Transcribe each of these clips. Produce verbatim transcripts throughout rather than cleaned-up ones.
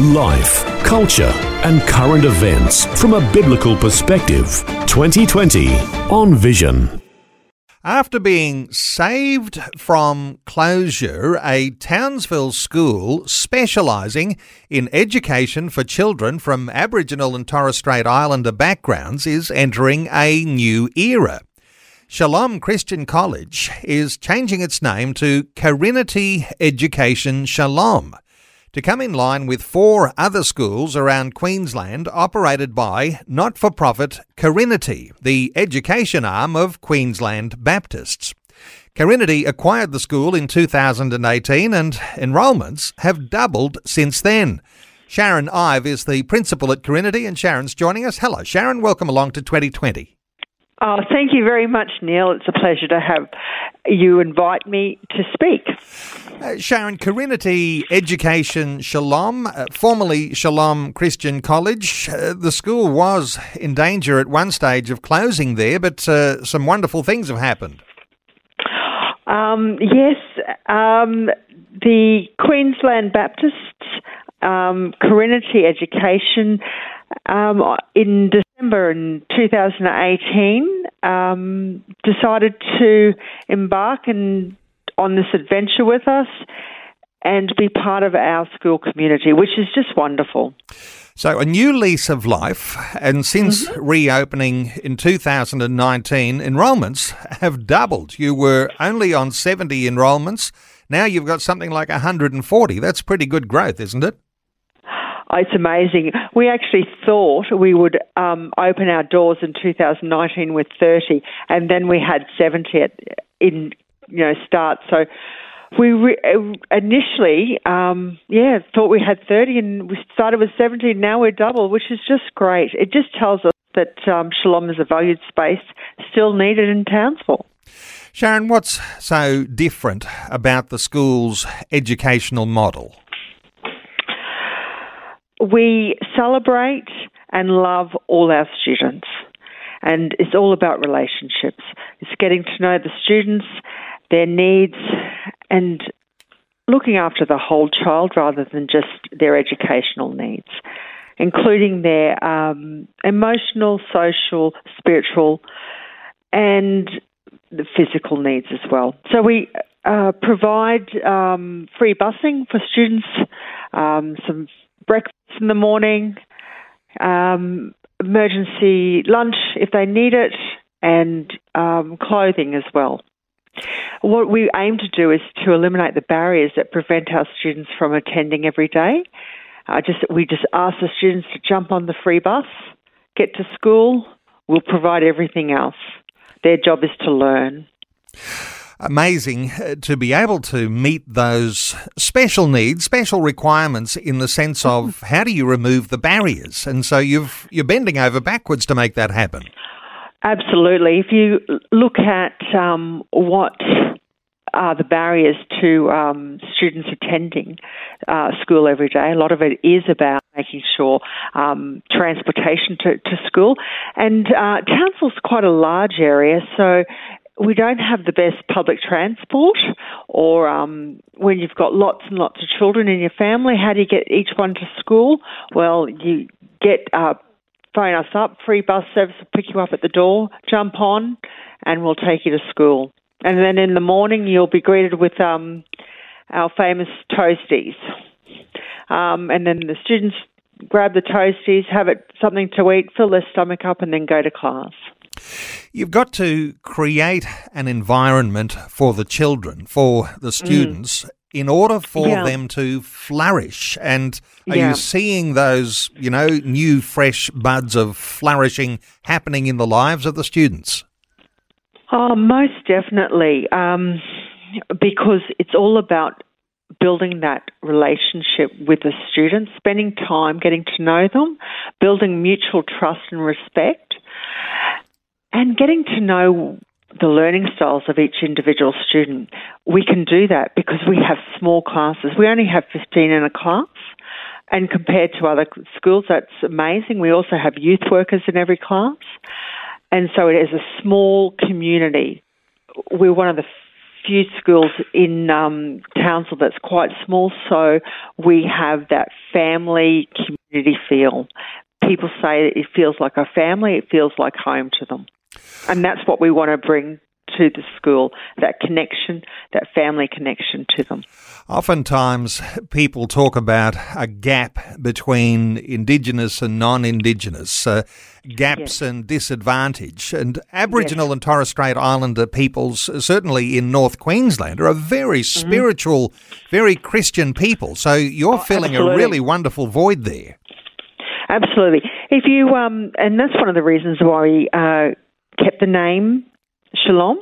Life, culture, and current events from a biblical perspective. twenty twenty on Vision. After being saved from closure, a Townsville school specialising in education for children from Aboriginal and Torres Strait Islander backgrounds is entering a new era. Shalom Christian College is changing its name to Carinity Education Shalom, to come in line with four other schools around Queensland operated by not-for-profit Carinity, the education arm of Queensland Baptists. Carinity acquired the school in two thousand eighteen and enrolments have doubled since then. Sharon Ive is the principal at Carinity, and Sharon's joining us. Hello, Sharon. Welcome along to twenty twenty. Oh, thank you very much, Neil. It's a pleasure to have you invite me to speak. Uh, Sharon, Carinity Education Shalom, uh, formerly Shalom Christian College. Uh, the school was in danger at one stage of closing there, but uh, some wonderful things have happened. Um, yes, um, the Queensland Baptists, um, Carinity Education, um, in December in two thousand eighteen, um, decided to embark in, on this adventure with us and be part of our school community, which is just wonderful. So a new lease of life, and since mm-hmm. reopening in two thousand nineteen, enrolments have doubled. You were only on seventy enrolments. Now you've got something like one hundred forty. That's pretty good growth, isn't it? It's amazing. We actually thought we would um, open our doors in two thousand nineteen with thirty, and then we had seventy at, in you know start. So we re- initially, um, yeah, thought we had thirty, and we started with seventy. Now we're double, which is just great. It just tells us that um, Shalom is a valued space still needed in Townsville. Sharon, what's so different about the school's educational model? We celebrate and love all our students, and it's all about relationships. It's getting to know the students, their needs, and looking after the whole child rather than just their educational needs, including their um, emotional, social, spiritual, and the physical needs as well. So we uh, provide um, free busing for students, um, some breakfast in the morning, um, emergency lunch if they need it, and um, clothing as well. What we aim to do is to eliminate the barriers that prevent our students from attending every day. Uh, just we just ask the students to jump on the free bus, get to school, we'll provide everything else. Their job is to learn. Amazing to be able to meet those special needs, special requirements, in the sense of how do you remove the barriers? And so you've, you're bending over backwards to make that happen. Absolutely. If you look at um, what are the barriers to um, students attending uh, school every day, a lot of it is about making sure um, transportation to, to school. And uh, Townsville's quite a large area, so we don't have the best public transport, or um, when you've got lots and lots of children in your family, how do you get each one to school? Well, you get uh, phone us up, free bus service will pick you up at the door, jump on, and we'll take you to school. And then in the morning, you'll be greeted with um, our famous toasties. Um, and then the students grab the toasties, have it something to eat, fill their stomach up, and then go to class. You've got to create an environment for the children, for the students, mm. in order for yeah. them to flourish. And are yeah. you seeing those, you know, new fresh buds of flourishing happening in the lives of the students? Oh, most definitely, um, because it's all about building that relationship with the students, spending time getting to know them, building mutual trust and respect. and getting to know the learning styles of each individual student, we can do that because we have small classes. We only have fifteen in a class, and compared to other schools, that's amazing. We also have youth workers in every class, and so it is a small community. We're one of the few schools in um, Townsville that's quite small, so we have that family community feel. People say it feels like a family, it feels like home to them. And that's what we want to bring to the school, that connection, that family connection to them. Oftentimes people talk about a gap between Indigenous and non-Indigenous, uh, gaps yes. and disadvantage. And Aboriginal yes. and Torres Strait Islander peoples, certainly in North Queensland, are a very spiritual, mm. very Christian people. So you're oh, filling absolutely. a really wonderful void there. Absolutely. If you um, and that's one of the reasons why we uh, kept the name Shalom,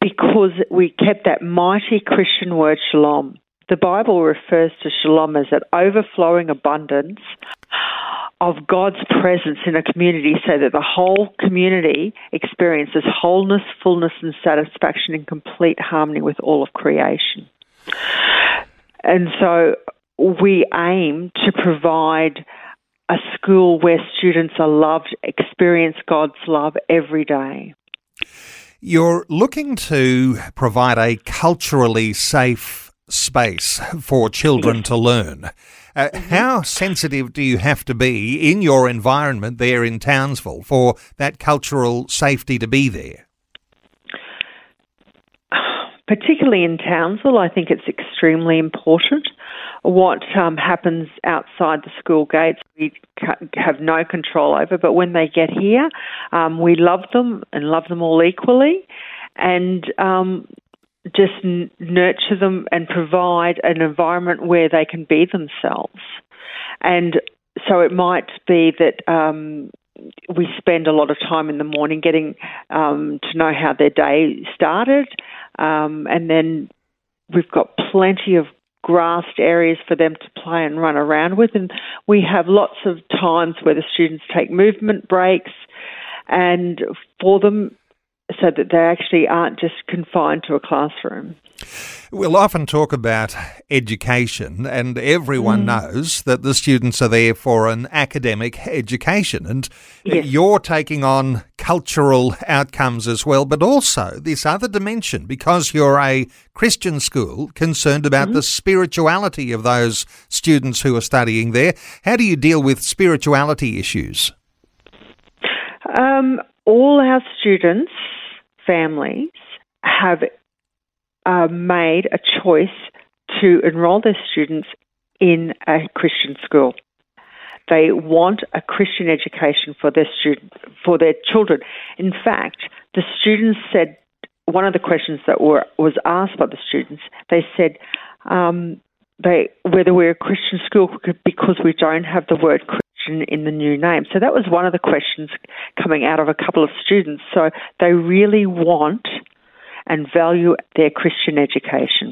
because we kept that mighty Christian word Shalom. The Bible refers to Shalom as that overflowing abundance of God's presence in a community, so that the whole community experiences wholeness, fullness, and satisfaction in complete harmony with all of creation. And so we aim to provide a school where students are loved, experience God's love every day. You're looking to provide a culturally safe space for children yes. to learn. Uh, mm-hmm. How sensitive do you have to be in your environment there in Townsville for that cultural safety to be there? Particularly in Townsville, I think it's extremely important. What um, happens outside the school gates, we have no control over. But when they get here, um, we love them and love them all equally, and um, just n- nurture them and provide an environment where they can be themselves. And so it might be that um, we spend a lot of time in the morning getting um, to know how their day started, um, and then we've got plenty of grassed areas for them to play and run around with, and we have lots of times where the students take movement breaks and for them, so that they actually aren't just confined to a classroom. We'll often talk about education, and everyone mm. knows that the students are there for an academic education, and yes. you're taking on cultural outcomes as well, but also this other dimension, because you're a Christian school concerned about mm. the spirituality of those students who are studying there. How do you deal with spirituality issues? Um, all our students' families have Uh, made a choice to enrol their students in a Christian school. They want a Christian education for their student, for their children. In fact, the students said, one of the questions that were, was asked by the students, they said um, they whether we're a Christian school because we don't have the word Christian in the new name. So that was one of the questions coming out of a couple of students. So they really want and value their Christian education.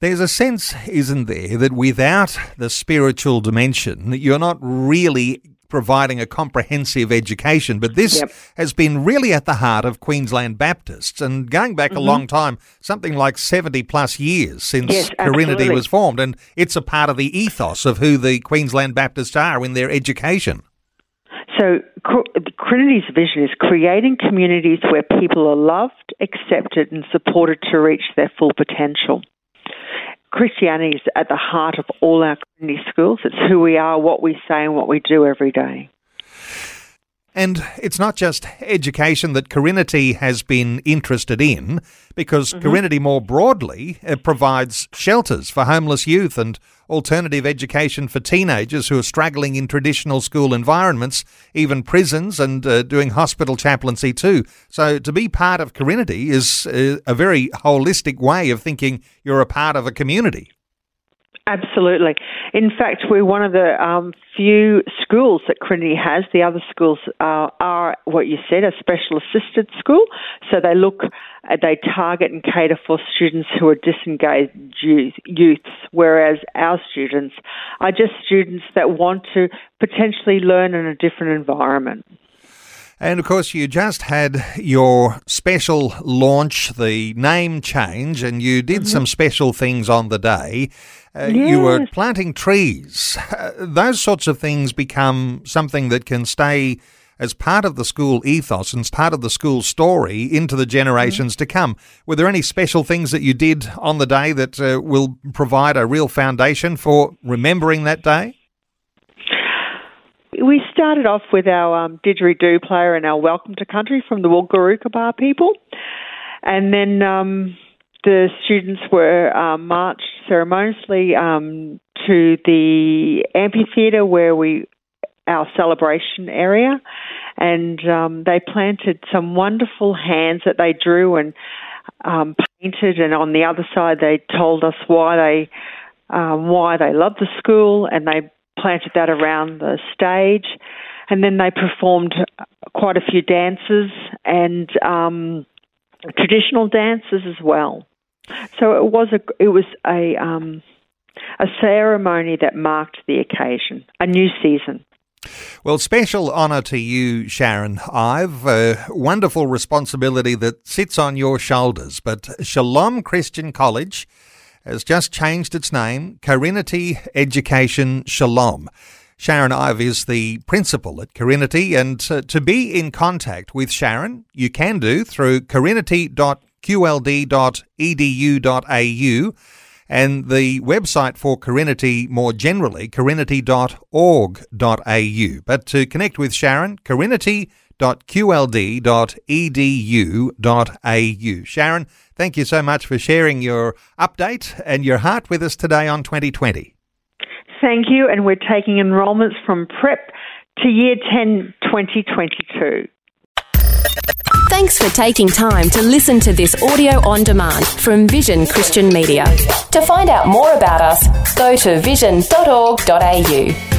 There's a sense, isn't there, that without the spiritual dimension, you're not really providing a comprehensive education. But this yep. has been really at the heart of Queensland Baptists, and going back mm-hmm. a long time, something like seventy plus years since yes, Carinity was formed, and it's a part of the ethos of who the Queensland Baptists are in their education. So Trinity's vision is creating communities where people are loved, accepted and supported to reach their full potential. Christianity is at the heart of all our Trinity schools. It's who we are, what we say and what we do every day. And it's not just education that Carinity has been interested in, because mm-hmm. Carinity more broadly uh, provides shelters for homeless youth and alternative education for teenagers who are struggling in traditional school environments, even prisons, and uh, doing hospital chaplaincy too. So to be part of Carinity is uh, a very holistic way of thinking you're a part of a community. Absolutely. In fact, we're one of the um, few schools that Trinity has. The other schools uh, are, what you said, a special assisted school. So they look, they target and cater for students who are disengaged youths, whereas our students are just students that want to potentially learn in a different environment. And of course, you just had your special launch, the name change, and you did mm-hmm. some special things on the day. Uh, yes. You were planting trees. Uh, those sorts of things become something that can stay as part of the school ethos and as part of the school story into the generations mm-hmm. to come. Were there any special things that you did on the day that uh, will provide a real foundation for remembering that day? We started off with our um, didgeridoo player and our welcome to country from the Wulgaruka bar people. And then um, the students were uh, marched ceremoniously um, to the amphitheatre where we... our celebration area, and um, they planted some wonderful hands that they drew and um, painted, and on the other side they told us why they um, why they loved the school, and they planted that around the stage. And then they performed quite a few dances and um, traditional dances as well. So it was a it was a um, a ceremony that marked the occasion, a new season. Well, special honour to you, Sharon Ive. A wonderful responsibility that sits on your shoulders. But Shalom Christian College has just changed its name, Carinity Education Shalom. Sharon Ive is the principal at Carinity, and uh, to be in contact with Sharon, you can do through carinity dot q l d dot e d u dot a u. And the website for Carinity more generally, carinity dot org dot a u. But to connect with Sharon, carinity dot q l d dot e d u dot a u. Sharon, thank you so much for sharing your update and your heart with us today on twenty twenty. Thank you, and we're taking enrolments from prep to year ten, twenty twenty-two. Thanks for taking time to listen to this audio on demand from Vision Christian Media. To find out more about us, go to vision dot org dot a u.